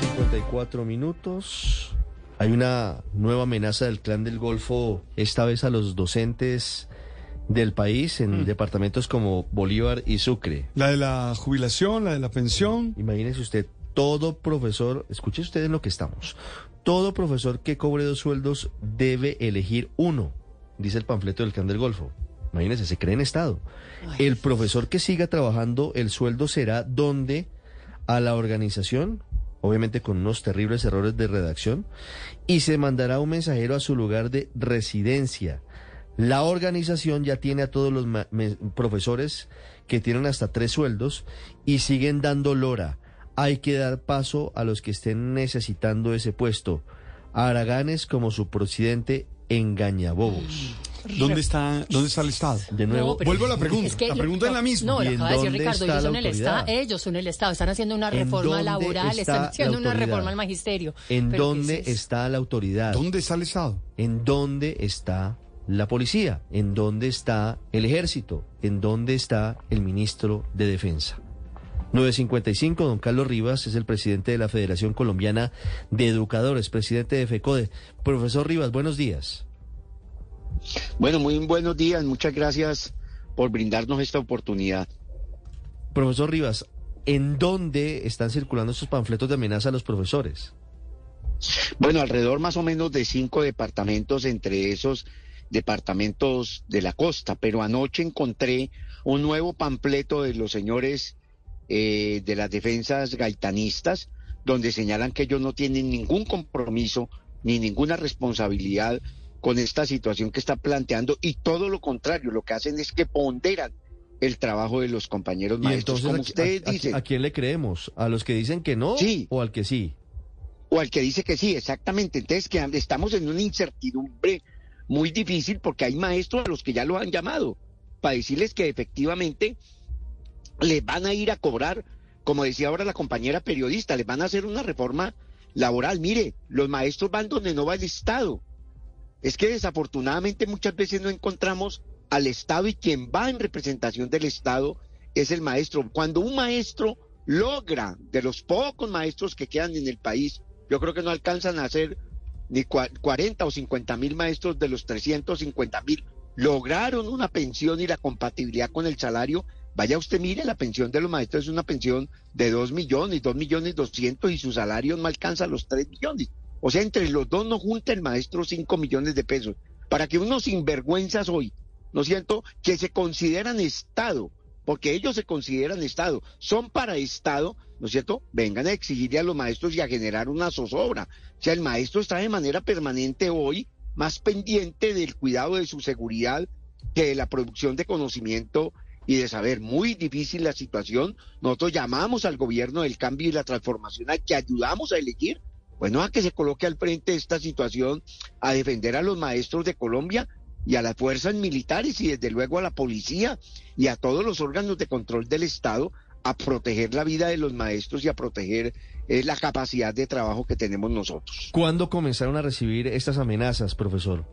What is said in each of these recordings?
54 minutos. Hay una nueva amenaza del Clan del Golfo, esta vez a los docentes del país en departamentos como Bolívar y Sucre. La de la jubilación, la de la pensión. Imagínese usted, todo profesor, escuche usted en lo que estamos, todo profesor que cobre dos sueldos debe elegir uno, dice el panfleto del Clan del Golfo. Imagínense, se cree en Estado. Ay. El profesor que siga trabajando, el sueldo será donde a la organización, obviamente con unos terribles errores de redacción, y se mandará un mensajero a su lugar de residencia. La organización ya tiene a todos los profesores que tienen hasta 3 sueldos y siguen dando lora. Hay que dar paso a los que estén necesitando ese puesto. Haraganes como su presidente engañabobos. ¿Dónde está el Estado? De nuevo, no, vuelvo a la pregunta. Es que la pregunta es la misma. No, lo acaba de decir Ricardo. Ellos son el Estado. Están haciendo una reforma laboral, están haciendo una reforma al magisterio. ¿En dónde está la autoridad? ¿Dónde está el Estado? ¿En dónde está la policía? ¿En dónde está el ejército? ¿En dónde está el ministro de Defensa? 9:55, don Carlos Rivas es el presidente de la Federación Colombiana de Educadores, presidente de FECODE. Profesor Rivas, buenos días. Bueno, muy buenos días, muchas gracias por brindarnos esta oportunidad. Profesor Rivas, ¿en dónde están circulando estos panfletos de amenaza a los profesores? Bueno, alrededor más o menos de 5 departamentos, entre esos departamentos de la costa, pero anoche encontré un nuevo panfleto de los señores de las defensas gaitanistas, donde señalan que ellos no tienen ningún compromiso ni ninguna responsabilidad con esta situación que está planteando, y todo lo contrario, lo que hacen es que ponderan el trabajo de los compañeros maestros. Entonces, como ustedes dicen, ¿a quién le creemos? ¿A los que dicen que no, sí, o al que sí? O al que dice que sí, exactamente. Entonces, que estamos en una incertidumbre muy difícil, porque hay maestros a los que ya los han llamado para decirles que efectivamente les van a ir a cobrar, como decía ahora la compañera periodista, les van a hacer una reforma laboral. Mire, los maestros van donde no va el Estado. Es que desafortunadamente muchas veces no encontramos al Estado, y quien va en representación del Estado es el maestro. Cuando un maestro logra, de los pocos maestros que quedan en el país, yo creo que no alcanzan a ser ni 40 o 50 mil maestros de los 350 mil, lograron una pensión y la compatibilidad con el salario. Vaya usted, mire, la pensión de los maestros es una pensión de 2 millones 2.200.000, y su salario no alcanza los 3 millones. O sea, entre los dos no junta el maestro 5 millones de pesos. Para que unos sinvergüenzas hoy, ¿no es cierto?, que se consideran Estado, porque ellos se consideran Estado, son para Estado, ¿no es cierto?, vengan a exigirle a los maestros y a generar una zozobra. O sea, el maestro está de manera permanente hoy más pendiente del cuidado de su seguridad que de la producción de conocimiento y de saber. Muy difícil la situación. Nosotros llamamos al gobierno del cambio y la transformación, al que ayudamos a elegir, bueno, a que se coloque al frente de esta situación, a defender a los maestros de Colombia y a las fuerzas militares, y desde luego a la policía y a todos los órganos de control del Estado, a proteger la vida de los maestros y a proteger la capacidad de trabajo que tenemos nosotros. ¿Cuándo comenzaron a recibir estas amenazas, profesor?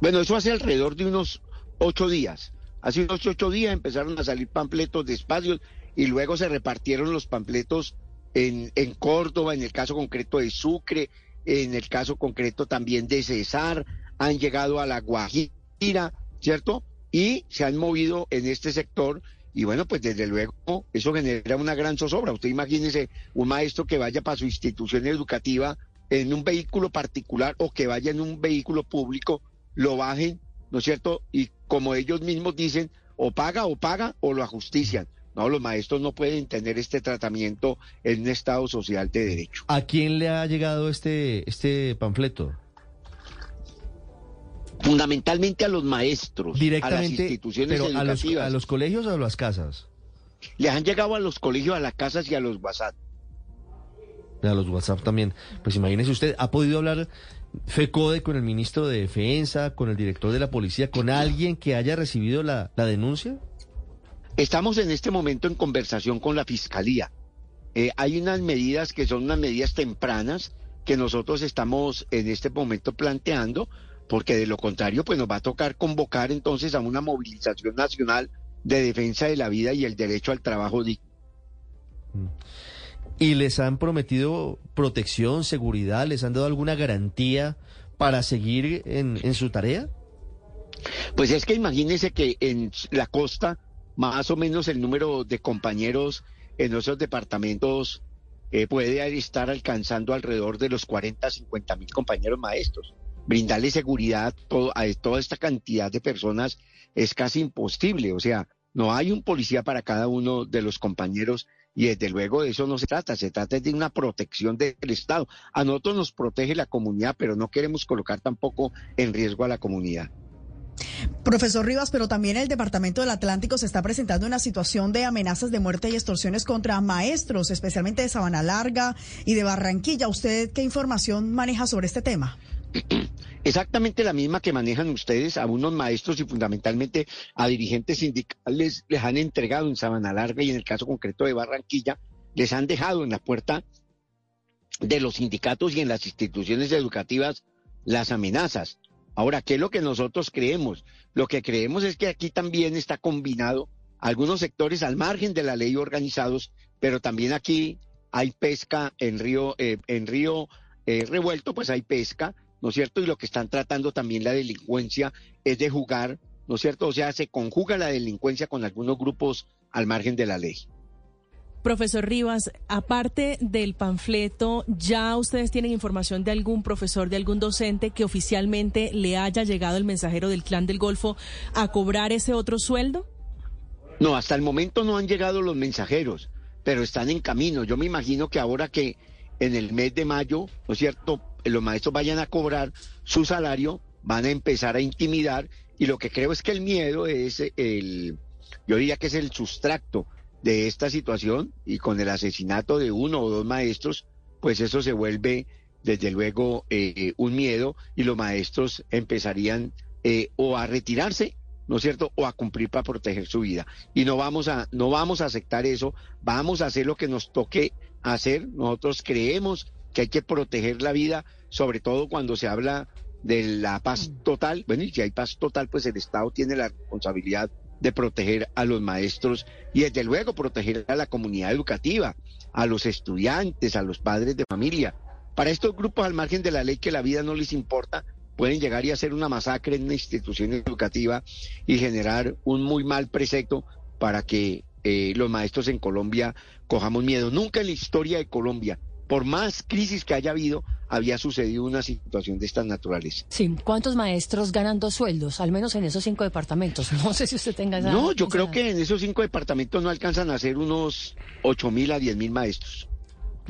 Bueno, eso hace alrededor de unos 8 días. Hace unos 8 días empezaron a salir panfletos de espacios, y luego se repartieron los panfletos en Córdoba, en el caso concreto de Sucre, en el caso concreto también de Cesar, han llegado a La Guajira, ¿cierto? Y se han movido en este sector, y bueno, pues desde luego eso genera una gran zozobra. Usted imagínese un maestro que vaya para su institución educativa en un vehículo particular o que vaya en un vehículo público, lo bajen, ¿no es cierto? Y como ellos mismos dicen, o paga o lo ajustician. No, los maestros no pueden tener este tratamiento en un Estado social de derecho. ¿A quién le ha llegado este panfleto? Fundamentalmente a los maestros, directamente, a las instituciones educativas. ¿A los colegios o a las casas? Les han llegado a los colegios, a las casas y a los WhatsApp. A los WhatsApp también. Pues imagínese usted, ¿ha podido hablar FECODE con el ministro de Defensa, con el director de la policía, con alguien que haya recibido la denuncia? Estamos en este momento en conversación con la Fiscalía. Hay unas medidas que son unas medidas tempranas que nosotros estamos en este momento planteando, porque de lo contrario pues nos va a tocar convocar entonces a una movilización nacional de defensa de la vida y el derecho al trabajo digno. ¿Y les han prometido protección, seguridad? ¿Les han dado alguna garantía para seguir en su tarea? Pues es que imagínense que en la costa, más o menos el número de compañeros en nuestros departamentos puede estar alcanzando alrededor de los 40, 50 mil compañeros maestros. Brindarle seguridad a toda esta cantidad de personas es casi imposible. O sea, no hay un policía para cada uno de los compañeros y desde luego de eso no se trata. Se trata de una protección del Estado. A nosotros nos protege la comunidad, pero no queremos colocar tampoco en riesgo a la comunidad. Profesor Rivas, pero también el Departamento del Atlántico se está presentando una situación de amenazas de muerte y extorsiones contra maestros, especialmente de Sabana Larga y de Barranquilla. ¿Usted qué información maneja sobre este tema? Exactamente la misma que manejan ustedes. A unos maestros y fundamentalmente a dirigentes sindicales les han entregado en Sabana Larga y en el caso concreto de Barranquilla, les han dejado en la puerta de los sindicatos y en las instituciones educativas las amenazas. Ahora, ¿qué es lo que nosotros creemos? Lo que creemos es que aquí también está combinado algunos sectores al margen de la ley organizados, pero también aquí hay pesca en río revuelto, pues hay pesca, ¿no es cierto? Y lo que están tratando también la delincuencia es de jugar, ¿no es cierto? O sea, se conjuga la delincuencia con algunos grupos al margen de la ley. Profesor Rivas, aparte del panfleto, ¿ya ustedes tienen información de algún profesor, de algún docente que oficialmente le haya llegado el mensajero del Clan del Golfo a cobrar ese otro sueldo? No, hasta el momento no han llegado los mensajeros, pero están en camino. Yo me imagino que ahora que en el mes de mayo, ¿no es cierto?, los maestros vayan a cobrar su salario, van a empezar a intimidar y lo que creo es que el miedo es yo diría que es el sustracto de esta situación y con el asesinato de uno o dos maestros, pues eso se vuelve desde luego un miedo y los maestros empezarían o a retirarse, ¿no es cierto?, o a cumplir para proteger su vida. Y no vamos a aceptar eso, vamos a hacer lo que nos toque hacer. Nosotros creemos que hay que proteger la vida, sobre todo cuando se habla de la paz total. Bueno, y si hay paz total, pues el Estado tiene la responsabilidad de proteger a los maestros y desde luego proteger a la comunidad educativa, a los estudiantes, a los padres de familia. Para estos grupos al margen de la ley que la vida no les importa, pueden llegar y hacer una masacre en una institución educativa y generar un muy mal precepto para que los maestros en Colombia cojamos miedo. Nunca en la historia de Colombia, por más crisis que haya habido, había sucedido una situación de estas naturaleza. Sí, ¿cuántos maestros ganan dos sueldos? Al menos en esos 5 departamentos. No sé si usted tenga esa... No, yo creo que en esos 5 departamentos no alcanzan a ser unos 8,000 a 10,000 maestros.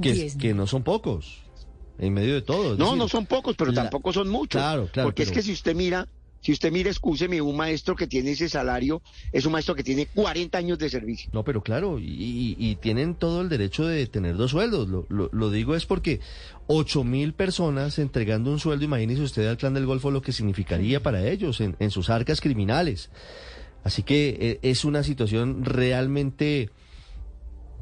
Que no son pocos, en medio de todo. No, decir, no son pocos, pero tampoco son muchos. Claro. Porque pero... es que si usted mira, excúseme, un maestro que tiene ese salario es un maestro que tiene 40 años de servicio. No, pero claro, y tienen todo el derecho de tener dos sueldos. Lo digo es porque 8,000 personas entregando un sueldo, imagínese usted al Clan del Golfo lo que significaría para ellos en sus arcas criminales. Así que es una situación realmente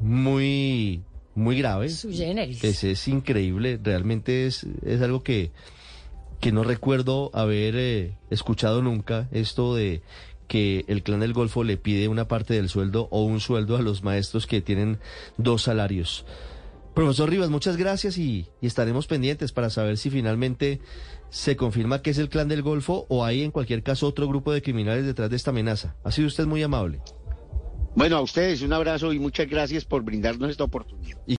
muy, muy grave. Sui generis. Es increíble, realmente es algo que no recuerdo haber escuchado nunca, esto de que el Clan del Golfo le pide una parte del sueldo o un sueldo a los maestros que tienen dos salarios. Profesor Rivas, muchas gracias y estaremos pendientes para saber si finalmente se confirma que es el Clan del Golfo o hay en cualquier caso otro grupo de criminales detrás de esta amenaza. Ha sido usted muy amable. Bueno, a ustedes un abrazo y muchas gracias por brindarnos esta oportunidad.